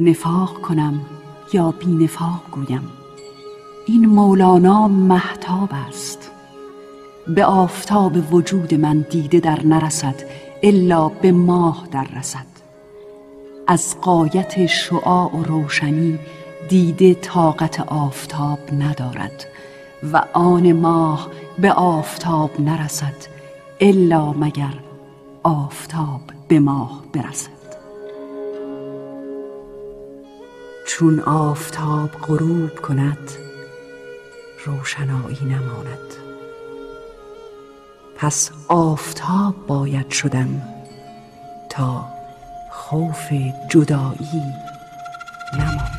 نفاق کنم یا بی نفاق گویم. این مولانا مهتاب است، به آفتاب وجود من دیده در نرسد الا به ماه در رسد. از غایت شعاع و روشنی دیده طاقت آفتاب ندارد و آن ماه به آفتاب نرسد الا مگر آفتاب به ماه برسد. چون آفتاب غروب کند روشنایی نماند، پس آفتاب باید شدن تا خوف جدایی نماند.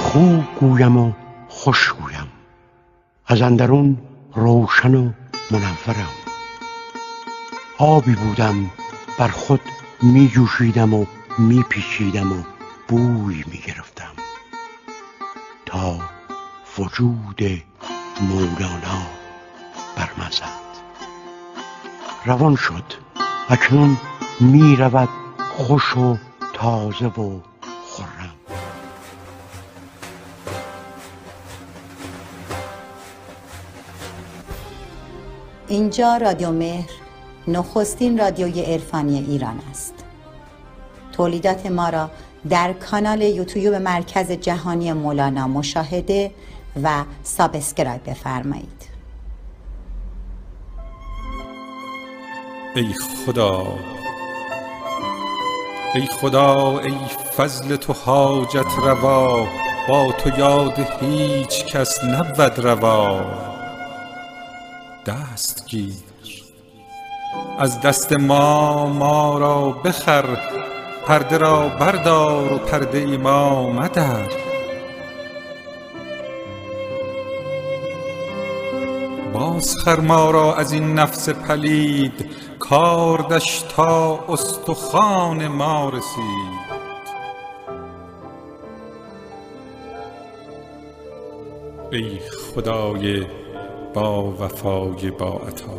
خوب گویم و خوش گویم، از اندرون روشن و منورم. آبی بودم بر خود می جوشیدم و می پیچیدم و بوی می گرفتم تا وجود مولانا بر من زد. روان شد، اکنون می رود خوش و تازه و خرم. اینجا رادیو مهر، نخستین رادیوی عرفانی ایران است. تولیدات ما را در کانال یوتیوب مرکز جهانی مولانا مشاهده و سابسکرایب بفرمایید. ای خدا، ای خدا، ای فضل تو حاجت روا، با تو یاد هیچ کس نبود روا. دست گیر از دست ما را بخر، پرده را بردار و پرده ای ما مدر. بازخر ما را از این نفس پلید، کاردش تا استخوان ما رسید. ای خدای با وفای با عطا،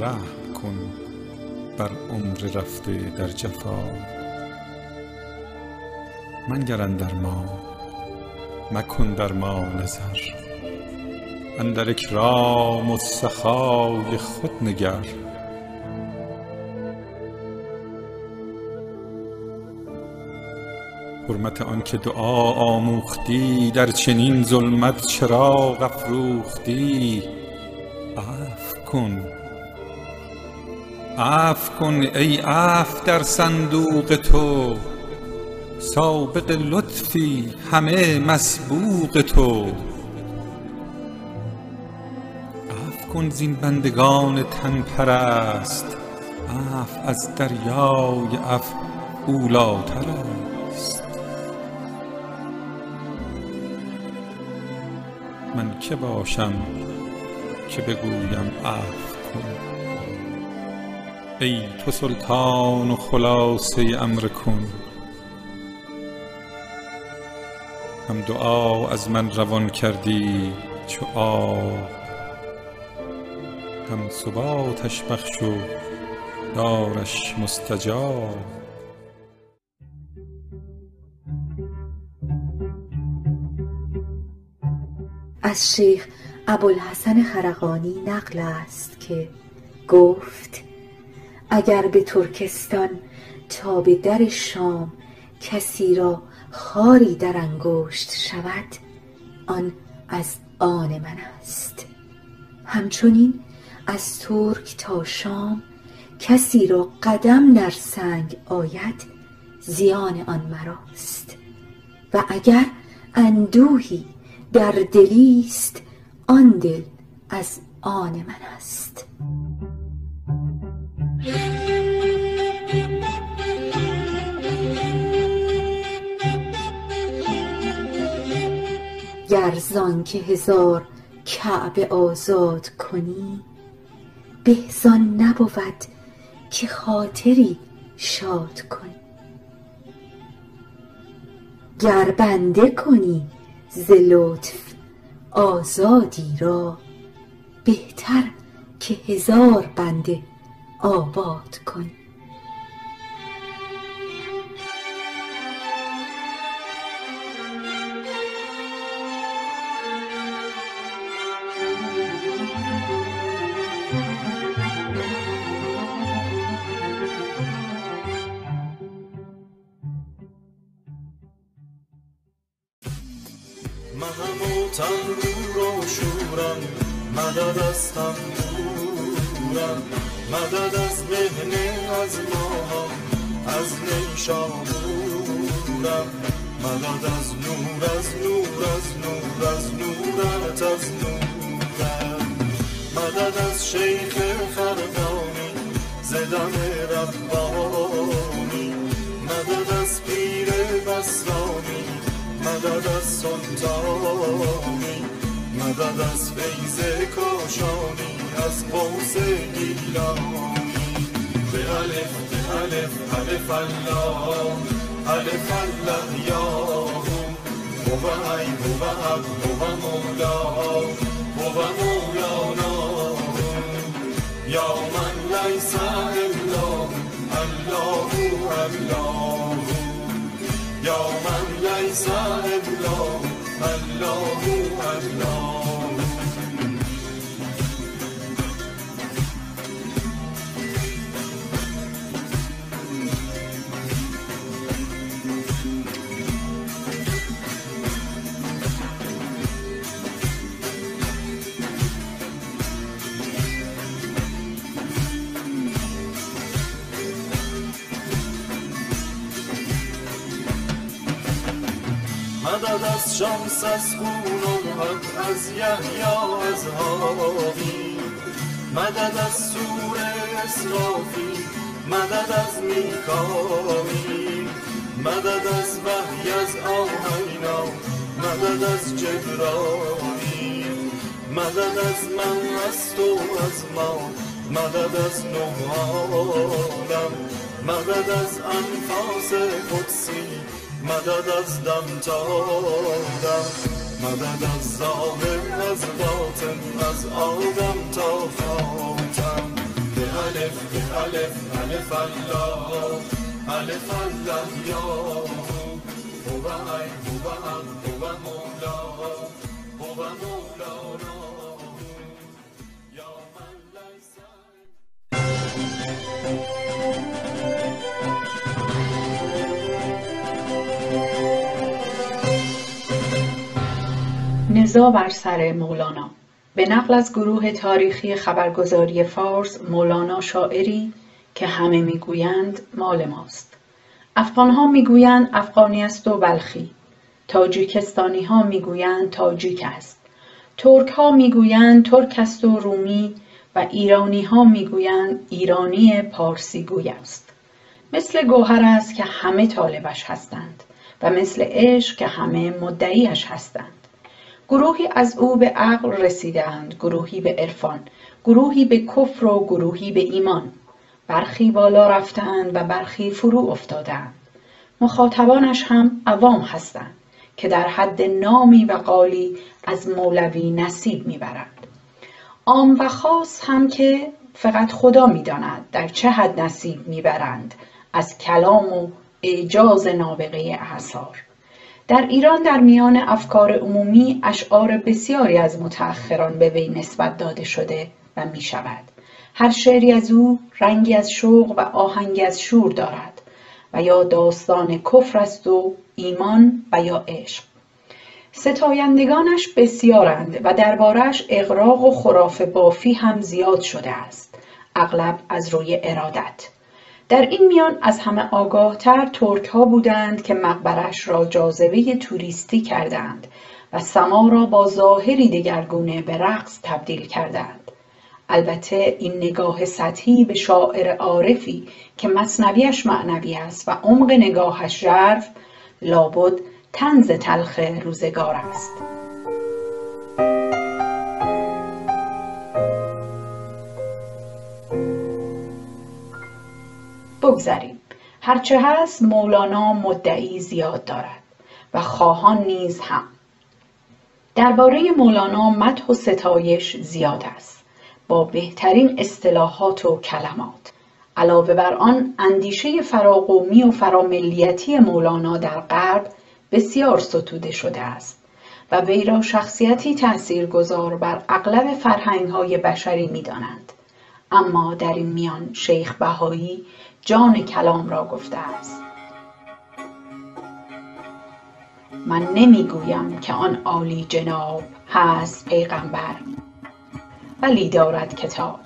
رحم کن بر عمر رفته در جفا. منگر اندر ما مکن در ما نظر، اندر اکرام و سخای خود نگر. حرمت آن که دعا آموختی، در چنین ظلمت چراغ افروختی. عفو کن، عفو کن ای عفو در صندوق تو، سابق لطفی همه مسبوق تو. عفو کن زین بندگان تن پرست، عفو از دریای عفو اولاتر است. من که باشم که بگویم عفو کن؟ ای تو سلطان و خلاصه امر کن. هم دعا از من روان کردی چو آب، هم ثباتش بخش و دارش مستجاب. از شیخ ابوالحسن خرقانی نقل است که گفت: اگر به ترکستان تا به در شام کسی را خاری در انگشت شود، آن از آن من است. همچنین از ترک تا شام کسی را قدم در سنگ آید، زیان آن مراست. و اگر اندوهی در دلیست، آن دل از آن من است. گر زان که هزار کعبه آزاد کنی، به زان نبود که خاطری شاد کنی. گر بنده کنی ز لطف آزادی را، بهتر که 1000 بنده آباد کنی. مدد از مهنه از ماه از نیشابورم، مدد از نور از نور از نور از نورت از نورم، مدد از شیخ فردانی زدم ربانی، مدد از پیر بستانی، مدد از سلطانی، مدد از فیض کاشانی، از قوس گیلانی. به الف به الف الف الله الف الله یاهم، هو ای هو اب هو مولا هو مولانا، یا من لیس الا الله الله، یا من لیس الا الله الله. مدد از شمس از خون حق از یحیی از حاوی، مدد از سور اسرافی، مدد از میکائیل، مدد از وحی از آهینا، مدد از جبرائیل، مدد از من از تو از ما، مدد از نه عالم، مدد از انفاس قدسی، مدد از دم تا دم، مدد از ظاهر از باطن، از آدم تا خاتم. به الف به الف الف الله الف الله یاهم، هو ای هو اب هو مولا هو مولانا، یا من لیس. نزا بر سر مولانا. به نقل از گروه تاریخی خبرگزاری فارس، مولانا شاعری که همه میگویند مال ماست. افغانها میگویند افغانی است و بلخی، تاجیکستانی ها میگویند تاجیک است، ترک ها میگویند ترک است و رومی، و ایرانی ها میگویند ایرانی پارسی گوی است. مثل گوهر است که همه طالبش هستند و مثل عشق که همه مدعیش هستند. گروهی از او به عقل رسیدند، گروهی به عرفان، گروهی به کفر و گروهی به ایمان. برخی بالا رفتند و برخی فرو افتادند. مخاطبانش هم عوام هستند که در حد نامی و قالی از مولوی نصیب میبرند. عام و خاص هم که فقط خدا میداند در چه حد نصیب میبرند از کلام و اعجاز نابغه اعصار. در ایران در میان افکار عمومی اشعار بسیاری از متأخران به وی نسبت داده شده و می شود. هر شعری از او رنگی از شوق و آهنگی از شور دارد و یا داستان کفر است و ایمان و یا عشق. ستایندگانش بسیارند و درباره‌اش اغراق و خرافه بافی هم زیاد شده است، اغلب از روی ارادت. در این میان از همه آگاه تر ترک ها بودند که مقبرش را جاذبه توریستی کردند و سما را با ظاهری دگرگونه به رقص تبدیل کردند. البته این نگاه سطحی به شاعر عارفی که مثنویش معنوی است و عمق نگاهش ژرف، لابد طنز تلخ روزگار است. بگذریم. هرچه هست مولانا مدعی زیاد دارد و خواهان نیز هم. درباره مولانا مدح و ستایش زیاد است با بهترین اصطلاحات و کلمات. علاوه بر آن اندیشه فراقومی و فراملیتی مولانا در غرب بسیار ستوده شده است و وی را شخصیتی تاثیرگذار بر اغلب فرهنگ‌های بشری می‌دانند. اما در این میان شیخ بهایی جان کلام را گفته است: من نمیگویم که آن عالی جناب هست پیغمبر ولی دارد کتاب.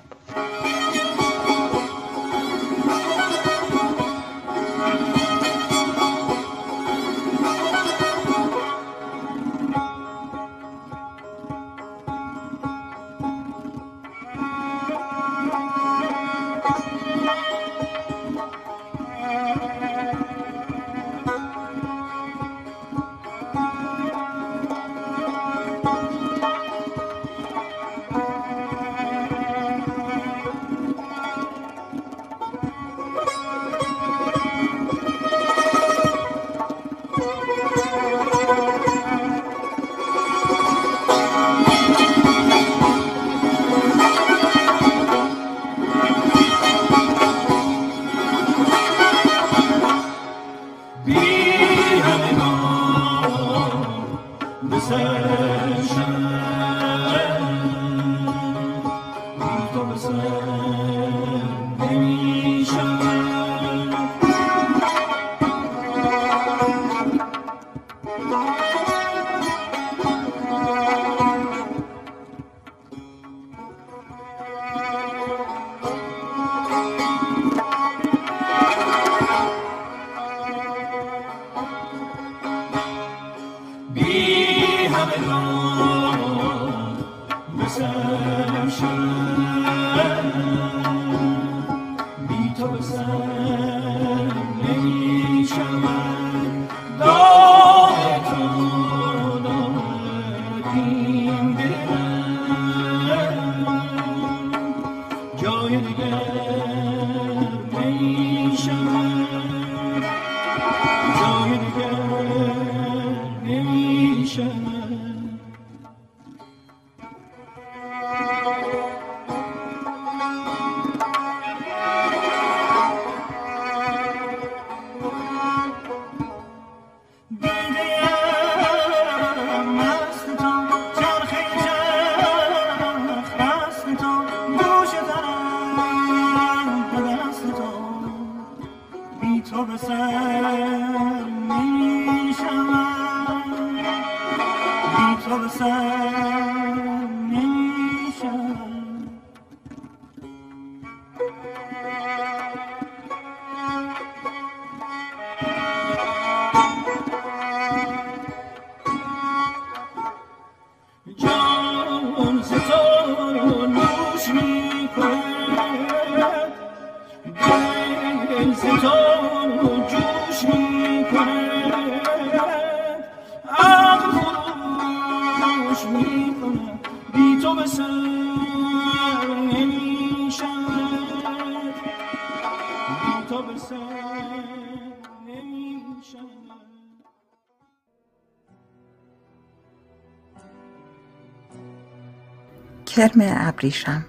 کرم ابریشم،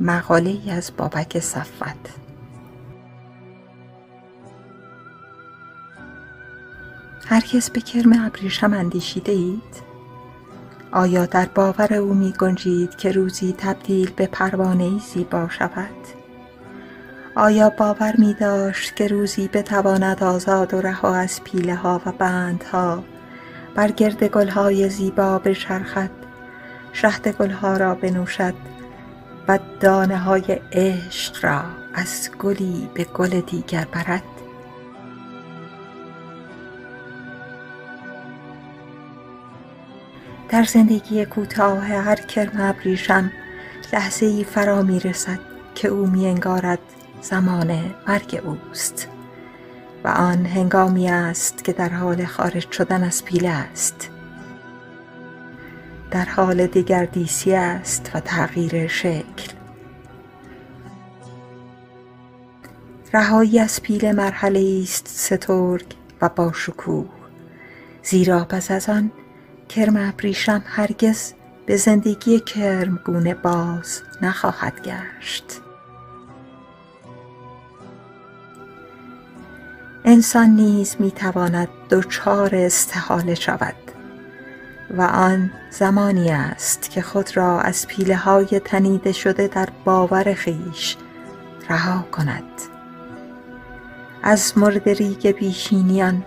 مقاله‌ای از بابک صفوت. هرگز به کرم ابریشم اندیشیده اید؟ آیا در باور او می گنجید که روزی تبدیل به پروانه‌ای زیبا شود؟ آیا باور می داشت که روزی بتواند آزاد و رها از پیله ها و بندها بر گرد گل‌های زیبا بچرخد، شهد گلها را بنوشد و دانه های عشق را از گلی به گل دیگر برد؟ در زندگی کوتاه هر کرم ابریشم لحظه‌ای فرا می رسد که او می انگارد زمان مرگ اوست و آن هنگامی است که در حال خارج شدن از پیله است، در حال دگردیسی است و تغییر شکل. رهایی از پیل مرحله است سترگ و با شکوه، زیرا پس از آن کرم ابریشم هرگز به زندگی کرم گونه باز نخواهد گشت. انسان نیز میتواند دچار استحاله شود و آن زمانی است که خود را از پیله های تنیده شده در باور خویش رها کند، از مرد ریگ پیشینیان،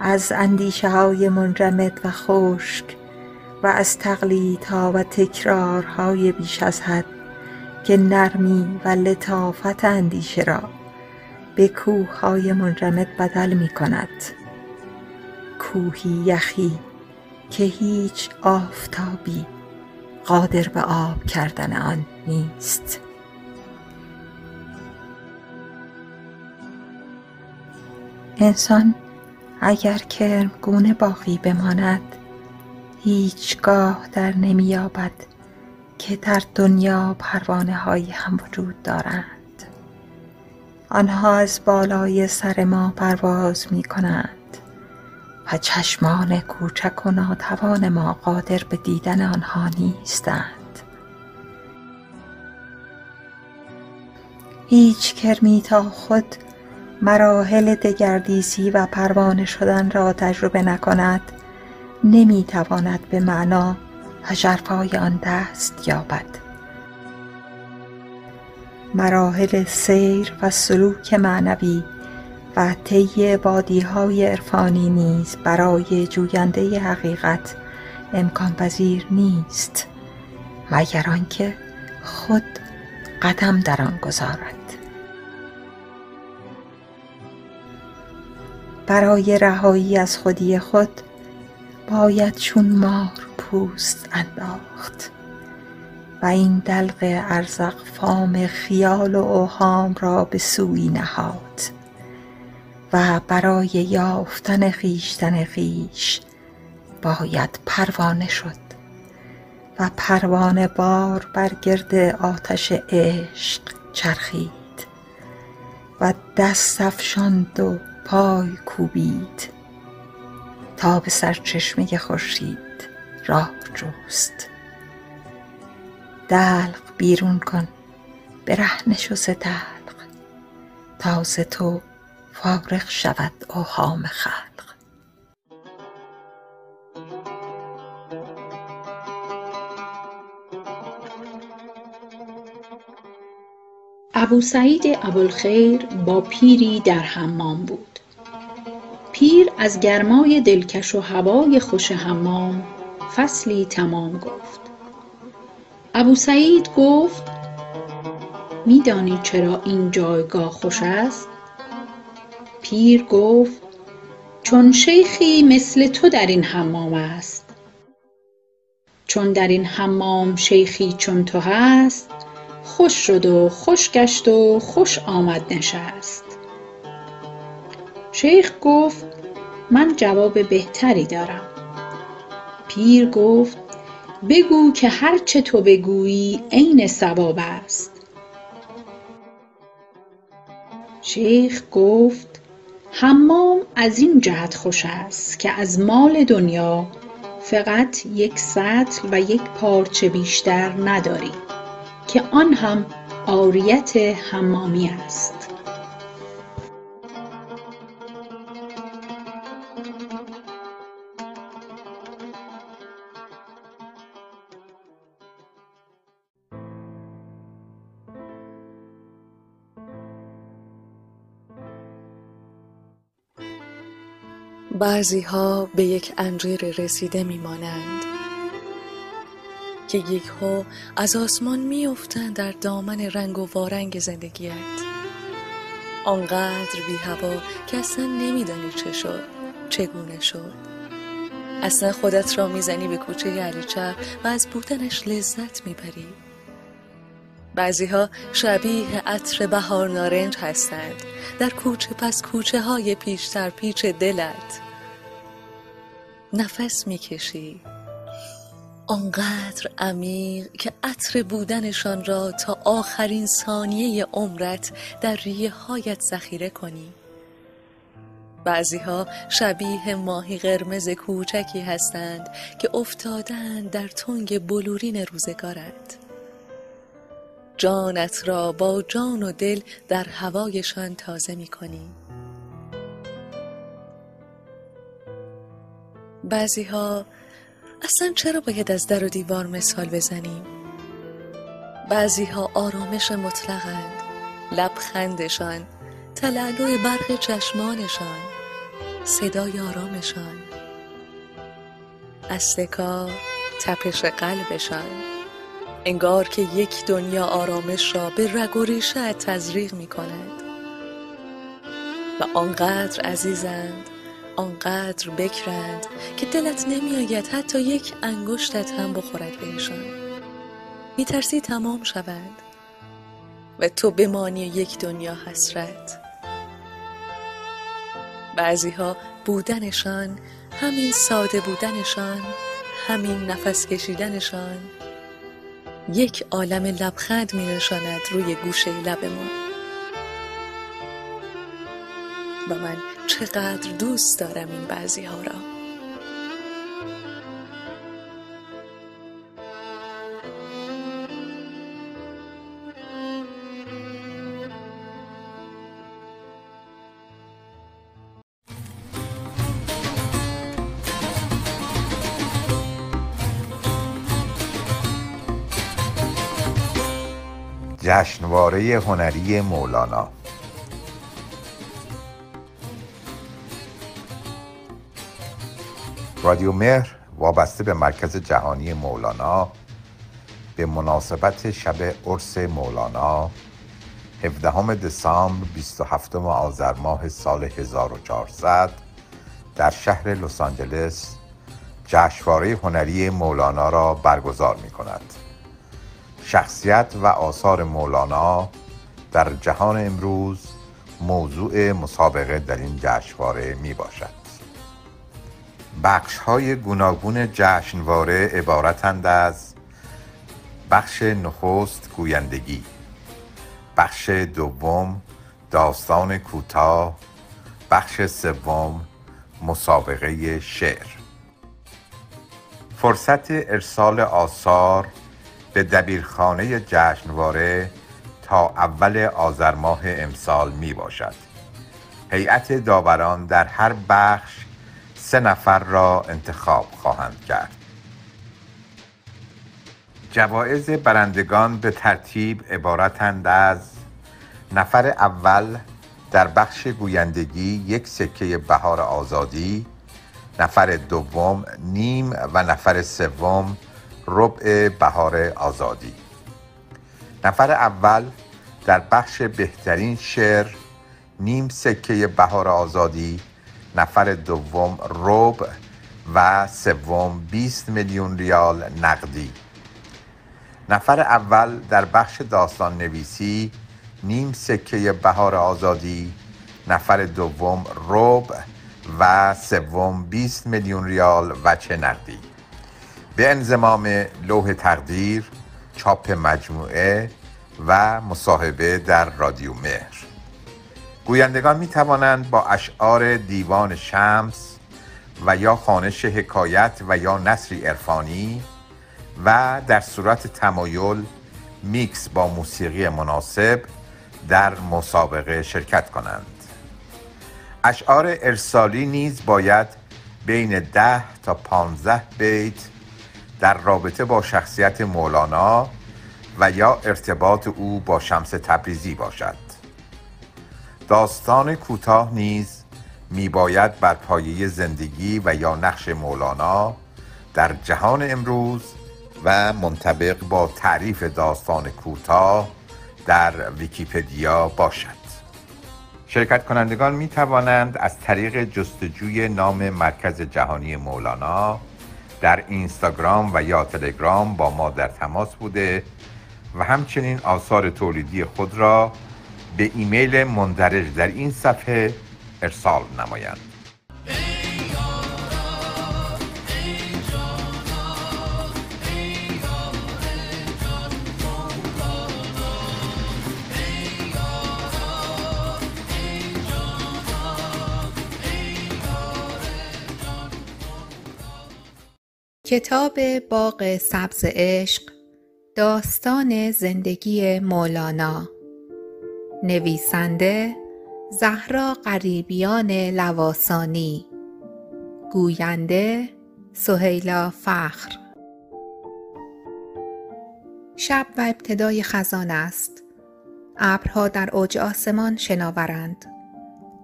از اندیشه های منجمد و خشک و از تقلیدها و تکرارهای بیش از حد که نرمی و لطافت اندیشه را به کوههای منجمد بدل می کند، کوهی یخی که هیچ آفتابی قادر به آب کردن آن نیست. انسان اگر کرمگونه باقی بماند هیچگاه در نمیابد که در دنیا پروانه هایی هم وجود دارند، آنها از بالای سر ما پرواز می کنند و چشمان کوچک و ناتوان ما قادر به دیدن آنها نیستند. هیچ کرمی تا خود مراحل دگردیسی و پروانه شدن را تجربه نکند نمیتواند به معنا و ژرفای آن دست یابد. مراحل سیر و سلوک معنوی و طی وادی‌های عرفانی نیز برای جوینده حقیقت امکان پذیر نیست مگر آنکه خود قدم در آن گذارد. برای رهایی از خودی خود باید چون مار پوست انداخت و این دلق ارزق فام خیال و اوهام را به سوی نهاد و برای یافتن خویشتن خویش باید پروانه شد و پروانه بار بر گرد آتش عشق چرخید و دست افشاند و پای کوبید تا به سرچشمه خورشید راه جست. دلق بیرون کن برهنه شو ز دلق، تا ز تو فارغ شود اوهام خلق. ابوسعید ابوالخیر با پیری در حمام بود. پیر از گرمای دلکش و هوای خوش حمام فصلی تمام گفت. ابوسعید گفت میدانی چرا این جایگاه خوش است؟ پیر گفت چون شیخی مثل تو در این حمام است. چون در این حمام شیخی چون تو هست، خوش شد و خوش گشت و خوش آمد نشست. شیخ گفت من جواب بهتری دارم. پیر گفت بگو که هر چه تو بگویی عین صواب است. شیخ گفت حمام از این جهت خوش است که از مال دنیا فقط یک سطل و یک پارچه بیشتر نداری که آن هم عاریت حمامی است. بعضی ها به یک انجیر رسیده می مانند که یک ها از آسمان می افتند در دامن رنگ و وارنگ زندگیت، آنقدر بی هوا که اصلا نمی دانی چه شد، چگونه شد. اصلا خودت را می زنی به کوچه علیچپ و از بودنش لذت می بری. بعضی ها شبیه عطر بهار نارنج هستند در کوچه پس کوچه های پیچ در پیچ دلت. نفس میکشی، آنقدر عمیق که عطر بودنشان را تا آخرین ثانیه عمرت در ریه هایت ذخیره کنی. بعضیها شبیه ماهی قرمز کوچکی هستند که افتادند در تنگ بلورین روزگارت. جانت را با جان و دل در هوایشان تازه می کنی. بعضیها اصلا چرا باید از در و دیوار مثال بزنیم؟ بعضیها آرامش مطلقند، لبخندشان، تلالوی برق چشمانشان، صدای آرامشان، استکار، تپش قلبشان، انگار که یک دنیا آرامش را به رگ و ریشه تزریق می کند. و آنقدر عزیزند، آنقدر بکرند که دلت نمی آید حتی یک انگشتت هم بخورد بهشان. می ترسی تمام شوند و تو بمانی یک دنیا حسرت. بعضیها بودنشان، همین ساده بودنشان، همین نفس کشیدنشان یک عالم لبخند می نشاند روی گوشه لب ما. و من چقدر دوست دارم این بعضیها را. جشنواره هنری مولانا. رادیو مهر وابسته به مرکز جهانی مولانا به مناسبت شب عرس مولانا 17 دسامبر 27 آذر ماه سال 1400 در شهر لس آنجلس جشنواره هنری مولانا را برگزار می کند. شخصیت و آثار مولانا در جهان امروز موضوع مسابقه در این جشنواره می باشد. بخش‌های گوناگون جشنواره عبارتند از بخش نخست گویندگی، بخش دوم داستان کوتاه، بخش سوم مسابقه شعر. فرصت ارسال آثار به دبیرخانه جشنواره تا اول آذر ماه امسال می باشد. هیئت داوران در هر بخش 3 نفر را انتخاب خواهند کرد. جوایز برندگان به ترتیب عبارتند از نفر اول در بخش گویندگی 1 سکه بهار آزادی، نفر دوم نیم و نفر سوم ربع بهار آزادی. نفر اول در بخش بهترین شعر 1/2 سکه بهار آزادی، نفر دوم ربع و سوم 20 میلیون ریال نقدی. نفر اول در بخش داستان نویسی 1/2 سکه بهار آزادی، نفر دوم ربع و سوم 20 میلیون ریال وجه نقدی. به انضمام لوح تقدیر، چاپ مجموعه و مصاحبه در رادیو مهر. گویندگان می توانند با اشعار دیوان شمس و یا خوانش حکایت و یا نثری عرفانی و در صورت تمایل میکس با موسیقی مناسب در مسابقه شرکت کنند. اشعار ارسالی نیز باید بین 10 تا 15 بیت در رابطه با شخصیت مولانا و یا ارتباط او با شمس تبریزی باشد. داستان کوتاه نیز میباید بر پایه زندگی و یا نقش مولانا در جهان امروز و منطبق با تعریف داستان کوتاه در ویکی‌پدیا باشد. شرکت کنندگان می توانند از طریق جستجوی نام مرکز جهانی مولانا در اینستاگرام و یا تلگرام با ما در تماس بوده و همچنین آثار تولیدی خود را به ایمیل مندرج در این صفحه ارسال نمایند. کتاب باغ سبز عشق، داستان زندگی مولانا. نویسنده زهرا قریبیان لواسانی، گوینده سهیلا فخر. شب و ابتدای خزان است. ابرها در اوج آسمان شناورند.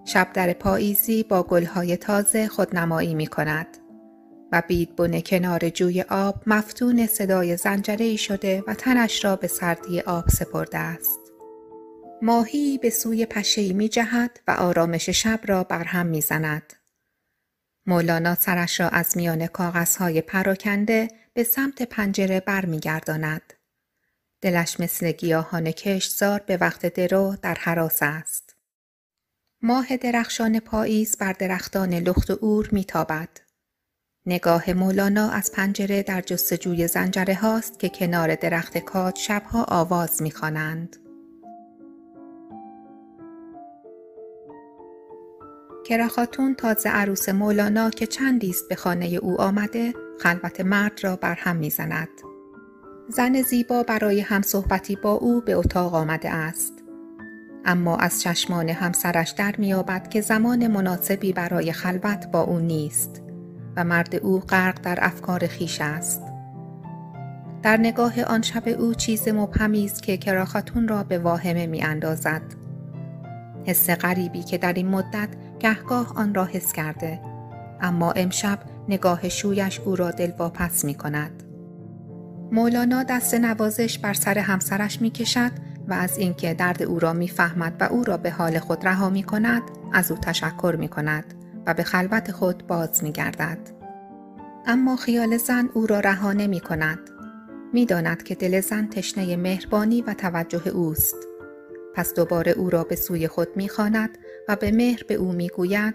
شب در پاییزی با گلهای تازه خودنمایی می کند و بیدبن کنار جوی آب مفتون صدای زنجره‌ای شده و تنش را به سردی آب سپرده است. ماهی به سوی پشه‌ای می جهد و آرامش شب را برهم می زند. مولانا سرش را از میان کاغذهای پراکنده به سمت پنجره بر می گرداند. دلش مثل گیاهان کشتزار به وقت درو در هراس است. ماه درخشان پاییز بر درختان لخت و عور می تابد. نگاه مولانا از پنجره در جستجوی زنجره هاست که کنار درخت کاج شبها آواز می خوانند. کرا خاتون تازه عروس مولانا که چندیست به خانه او آمده، خلوت مرد را برهم می زند. زن زیبا برای همصحبتی با او به اتاق آمده است، اما از چشمان همسرش در می‌یابد که زمان مناسبی برای خلوت با او نیست و مرد او غرق در افکار خویش است. در نگاه آن شب او چیز مبهمی است که کرا خاتون را به واهمه می‌اندازد. حس غریبی که در این مدت گهگاه آن را حس کرده، اما امشب نگاه شویش او را دلواپس می‌کند. مولانا دست نوازش بر سر همسرش می کشد و از اینکه درد او را می فهمد و او را به حال خود رها می کند از او تشکر می کند و به خلوت خود باز می گردد. اما خیال زن او را رها نمی کند. می داند که دل زن تشنه مهربانی و توجه اوست. پس دوباره او را به سوی خود می خواند و به مهر به او می گوید: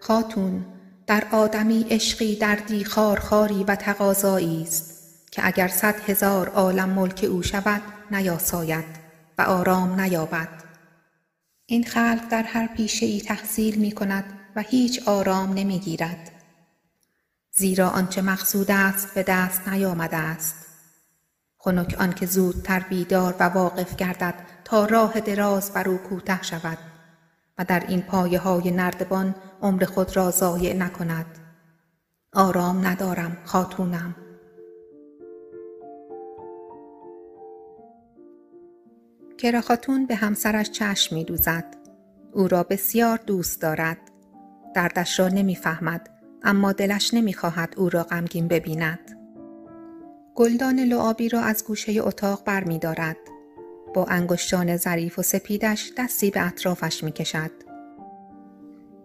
خاتون، در آدمی عشقی دردی خارخاری و تقاضایی است که اگر 100,000 عالم ملک او شود نیاساید و آرام نیابد. این خلق در هر پیشه ای تحصیل می کند و هیچ آرام نمی گیرد، زیرا آنچه مقصود است به دست نیامده است. خنک آن که زودتر بیدار و واقف گردد تا راه دراز بر او کوتاه شود و در این پایه های نردبان عمر خود را ضایع نکند. آرام ندارم خاتونم. کرا خاتون به همسرش چشم می دوزد. او را بسیار دوست دارد. دردش را نمی فهمد، اما دلش نمی خواهد او را غمگین ببیند. گلدان لعابی را از گوشه اتاق بر می دارد. با انگشتان ظریف و سپیدش دستی به اطرافش می کشد.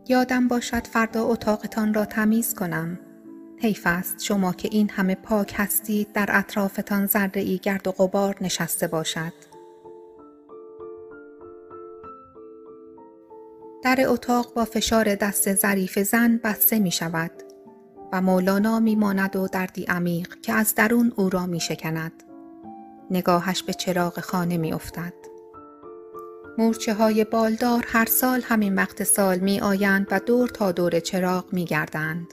یادم باشد فردا اتاقتان را تمیز کنم. حیف است شما که این همه پاک هستید در اطرافتان ذره‌ای گرد و غبار نشسته باشد. در اتاق با فشار دست ظریف زن بسته می شود و مولانا می ماند و دردی عمیق که از درون او را می شکند. نگاهش به چراغ خانه می افتد. مورچه های بالدار هر سال همین وقت سال می آیند و دور تا دور چراغ می گردند.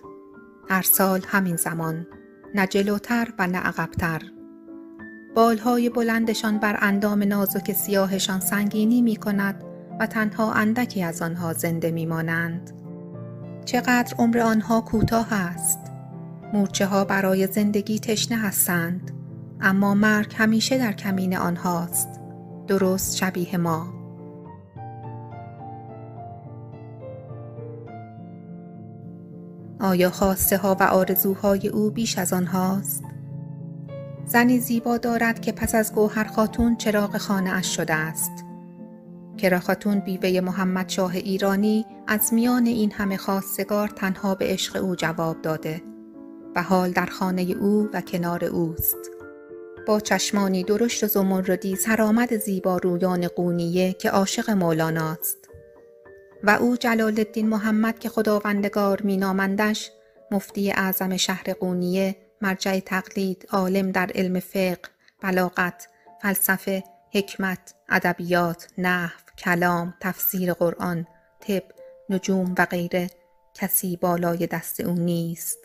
هر سال همین زمان، نه جلوتر و نه عقبتر. بالهای بلندشان بر اندام نازک سیاهشان سنگینی می کند و تنها اندکی از آنها زنده می مانند. چقدر عمر آنها کوتاه است. مورچه ها برای زندگی تشنه هستند، اما مرگ همیشه در کمین آنهاست، درست شبیه ما. آیا خواسته ها و آرزوهای او بیش از آنهاست؟ زنی زیبا دارد که پس از گوهر خاتون چراغ خانه اش شده است. کرا خاتون بیوه محمد شاه ایرانی از میان این همه خواستگار تنها به عشق او جواب داده و حال در خانه او و کنار اوست. با چشمانی درشت و زمردی سرآمد زیبا رویان قونیه که عاشق مولاناست و او جلال الدین محمد که خداوندگار می نامندش، مفتی اعظم شهر قونیه، مرجع تقلید، عالم در علم فقه، بلاغت، فلسفه، حکمت، ادبیات، نحو، کلام، تفسیر قرآن، طب، نجوم و غیره کسی بالای دست او نیست.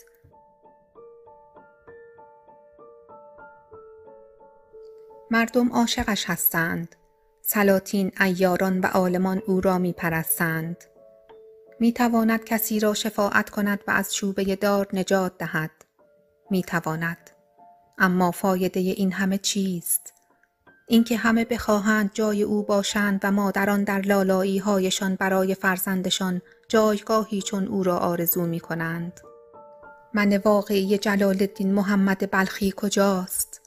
مردم عاشقش هستند. سلاطین، عیاران و عالمان او را می پرستند. می تواند کسی را شفاعت کند و از چوبه دار نجات دهد. می تواند. اما فایده این همه چیست؟ اینکه همه بخواهند جای او باشند و مادران در لالایی هایشان برای فرزندشان جایگاهی چون او را آرزو می کنند. من واقعی جلال الدین محمد بلخی کجاست؟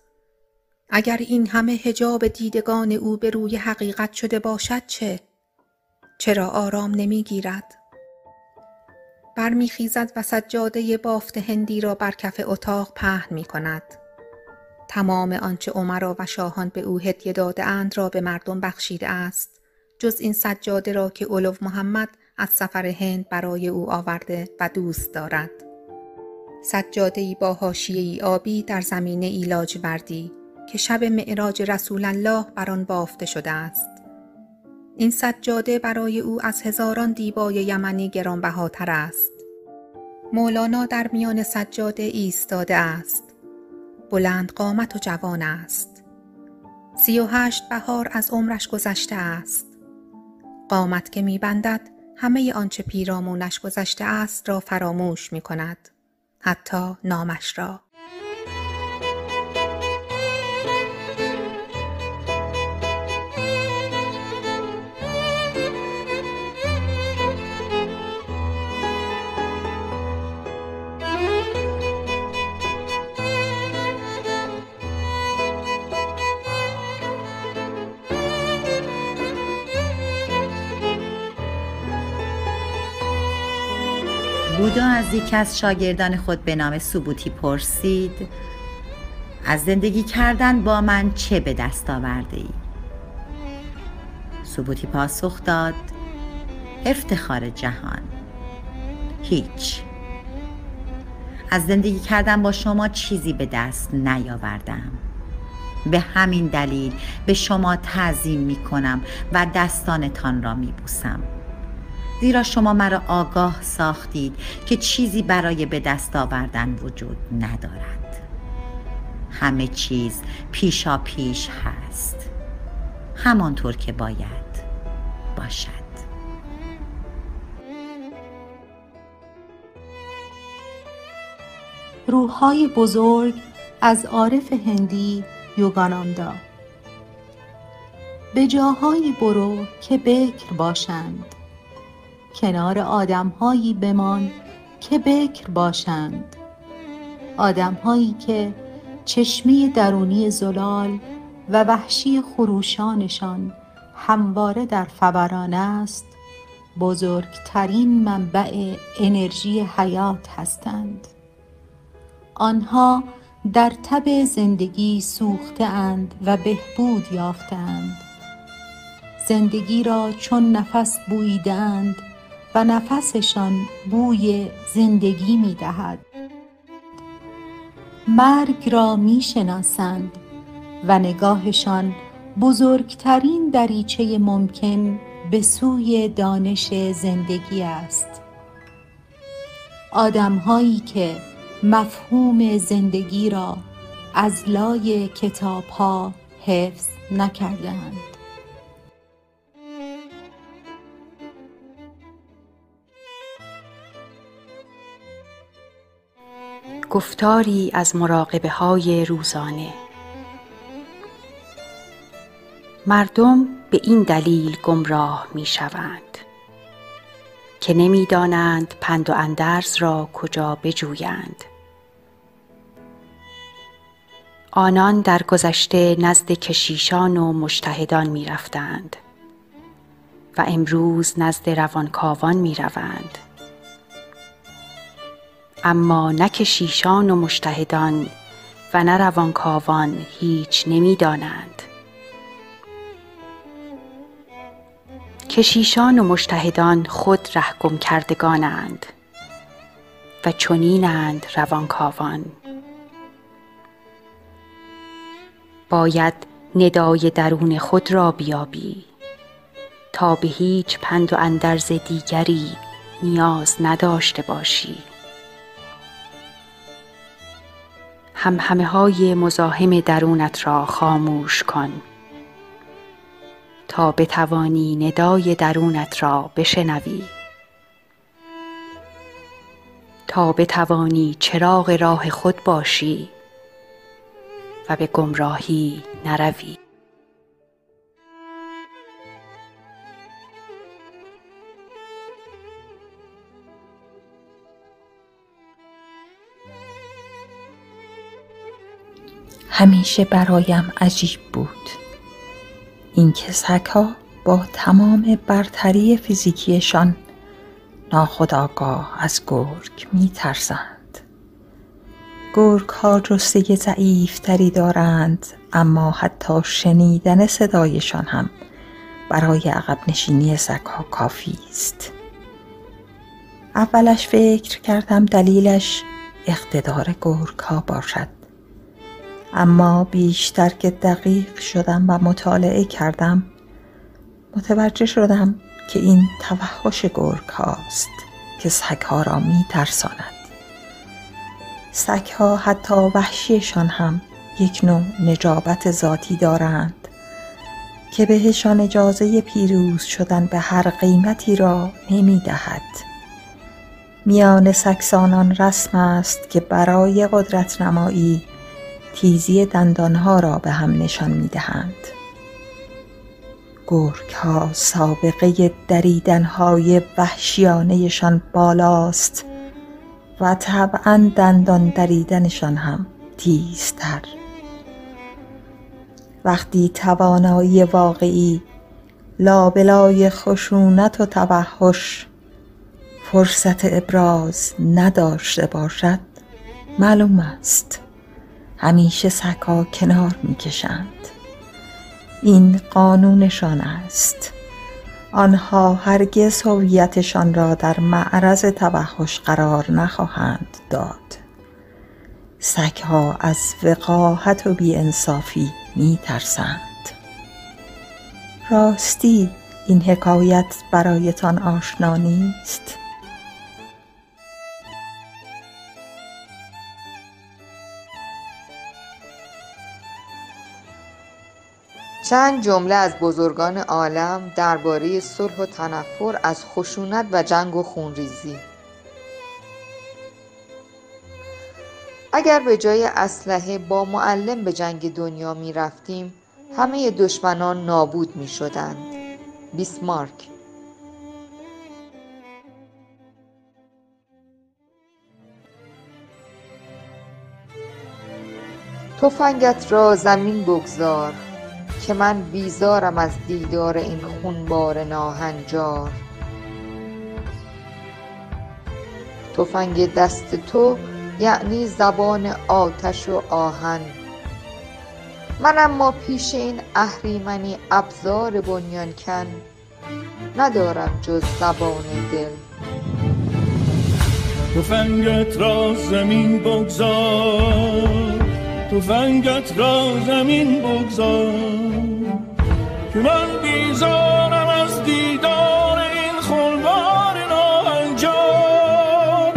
اگر این همه حجاب دیدگان او به روی حقیقت شده باشد چه؟ چرا آرام نمی گیرد؟ برمی خیزد و سجاده بافت هندی را بر کف اتاق پهن می کند. تمام آنچه عمرا و شاهان به او هدیه داده اند را به مردم بخشیده است، جز این سجاده را که اولو محمد از سفر هند برای او آورده و دوست دارد. سجاده‌ای با حاشیه‌ای آبی در زمینه‌ای لاجوردی که شب معراج رسول الله بر آن بافته شده است. این سجاده برای او از هزاران دیبای یمنی گرانبهاتر است. مولانا در میان سجاده ایستاده است. بلند قامت و جوان است. 38 بهار از عمرش گذشته است. قامت که می‌بندد همه آنچه پیرامونش گذشته است را فراموش می‌کند، حتی نامش را. بودا از یکی از شاگردان خود به نام سوبوتی پرسید: از زندگی کردن با من چه به دست آورده ای؟ سوبوتی پاسخ داد: افتخار جهان. هیچ. از زندگی کردن با شما چیزی به دست نیاوردم. به همین دلیل به شما تعظیم می کنم و دستانتان را می بوسم، زیرا شما مرا آگاه ساختید که چیزی برای به دست آوردن وجود ندارد. همه چیز پیشا پیش هست، همانطور که باید باشد. روح‌های بزرگ از عارف هندی یوگاناندا. به جاهایی برو که بکر باشند، کنار آدم‌هایی بمان که بکر باشند، آدم‌هایی که چشمه درونی زلال و وحشی خروشانشان همواره در فوران است، بزرگترین منبع انرژی حیات هستند. آنها در تب زندگی سوخته‌اند و بهبود یافته‌اند. زندگی را چون نفس بوییده‌اند و نفسشان بوی زندگی می دهد. مرگ را می شناسند و نگاهشان بزرگترین دریچه ممکن به سوی دانش زندگی است. آدم‌هایی که مفهوم زندگی را از لای کتاب‌ها حفظ نکردند. گفتاری از مراقبه های روزانه. مردم به این دلیل گمراه می شوند که نمی دانند پند و اندرز را کجا بجویند. آنان در گذشته نزد کشیشان و مجتهدان می رفتند و امروز نزد روانکاوان می روند. اما نه کشیشان و مجتهدان و نه روانکاوان هیچ نمی دانند. کشیشان و مجتهدان خود رهگم کردگانند و چنینند روانکاوان. باید ندای درون خود را بیابی تا به هیچ پند و اندرز دیگری نیاز نداشته باشی. همهمه‌های مزاحم درونت را خاموش کن تا بتوانی ندای درونت را بشنوی، تا بتوانی چراغ راه خود باشی و به گمراهی نروی. همیشه برایم عجیب بود اینکه سگ‌ها با تمام برتری فیزیکیشان ناخودآگاه از گرگ می‌ترسند. گرگ‌ها جثه ضعیف‌تری دارند، اما حتی شنیدن صدایشان هم برای عقب نشینی سگ‌ها کافی است. اولش فکر کردم دلیلش اقتدار گرگ‌ها باشد، اما بیشتر که دقیق شدم و مطالعه کردم متوجه شدم که این توحش گرگ هاست که سگ ها را می ترساند. سگ ها حتی وحشیشان هم یک نوع نجابت ذاتی دارند که بهشان اجازه پیروز شدن به هر قیمتی را نمی دهد. میان سگسانان رسم است که برای قدرت نمایی تیزی دندانها را به هم نشان می دهند. گرگ ها سابقه دریدنهای وحشیانهشان بالاست و طبعا دندان دریدنشان هم تیزتر. وقتی توانایی واقعی لابلای خشونت و توحش فرصت ابراز نداشته باشد، معلوم است همیشه سگ‌ها کنار می‌کشند. این قانونشان است. آنها هرگز هویتشان را در معرض توحش قرار نخواهند داد. سگ‌ها از وقاحت و بی‌انصافی می‌ترسند. راستی این حکایت برایتان آشنا نیست؟ چند جمله از بزرگان عالم درباره صلح و تنفر از خشونت و جنگ و خونریزی. اگر به جای اسلحه با معلم به جنگ دنیا می رفتیم، همه دشمنان نابود می شدند. بیسمارک. تفنگت را زمین بگذار که من بیزارم از دیدار این خونبار ناهنجار. تفنگ دست تو یعنی زبان آتش و آهن. من اما پیش این اهریمنی ابزار بنیانکن ندارم جز زبان دل. تفنگت را زمین بگذار، تفنگت را زمین بگذار که من بیزارم از دیدار این خونبار ناهنجار.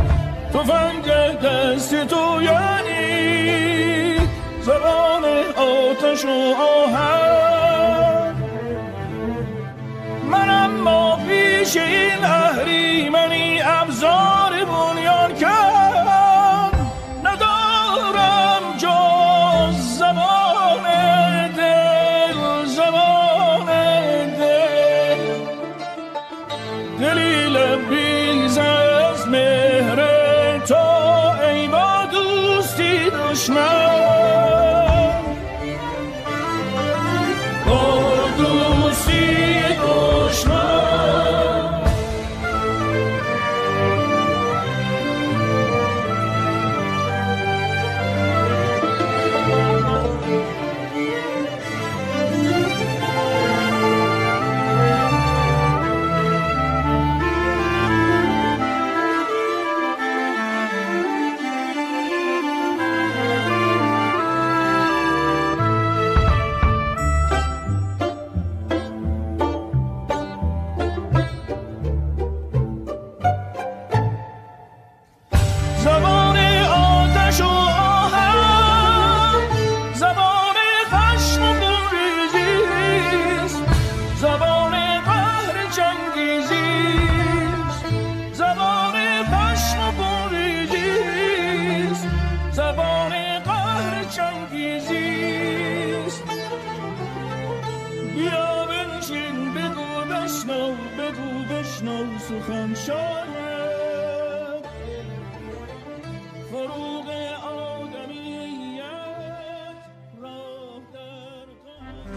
تفنگ دست تو یعنی زبان آتش و آهن. من اما پیش این اهریمنی ابزار بنیان کن ندارم جا زبان دل، زبان دل. دلیل بیز از مهر تو ای با دوستی دشمن، با دوستی دشمن. زبان قهر چنگیزیست. بیا بنشین بگو بشنو سخن شاید فروغ آدمیت راه در قهر.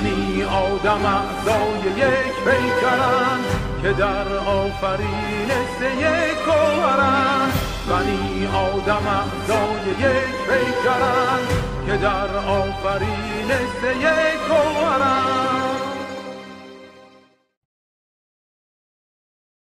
بنی آدم اعضای یک پیکرند که در آفرینش یک گوهرند. بنی آدم اعضای یک پیکرند که در آفرینش یک گوهرند.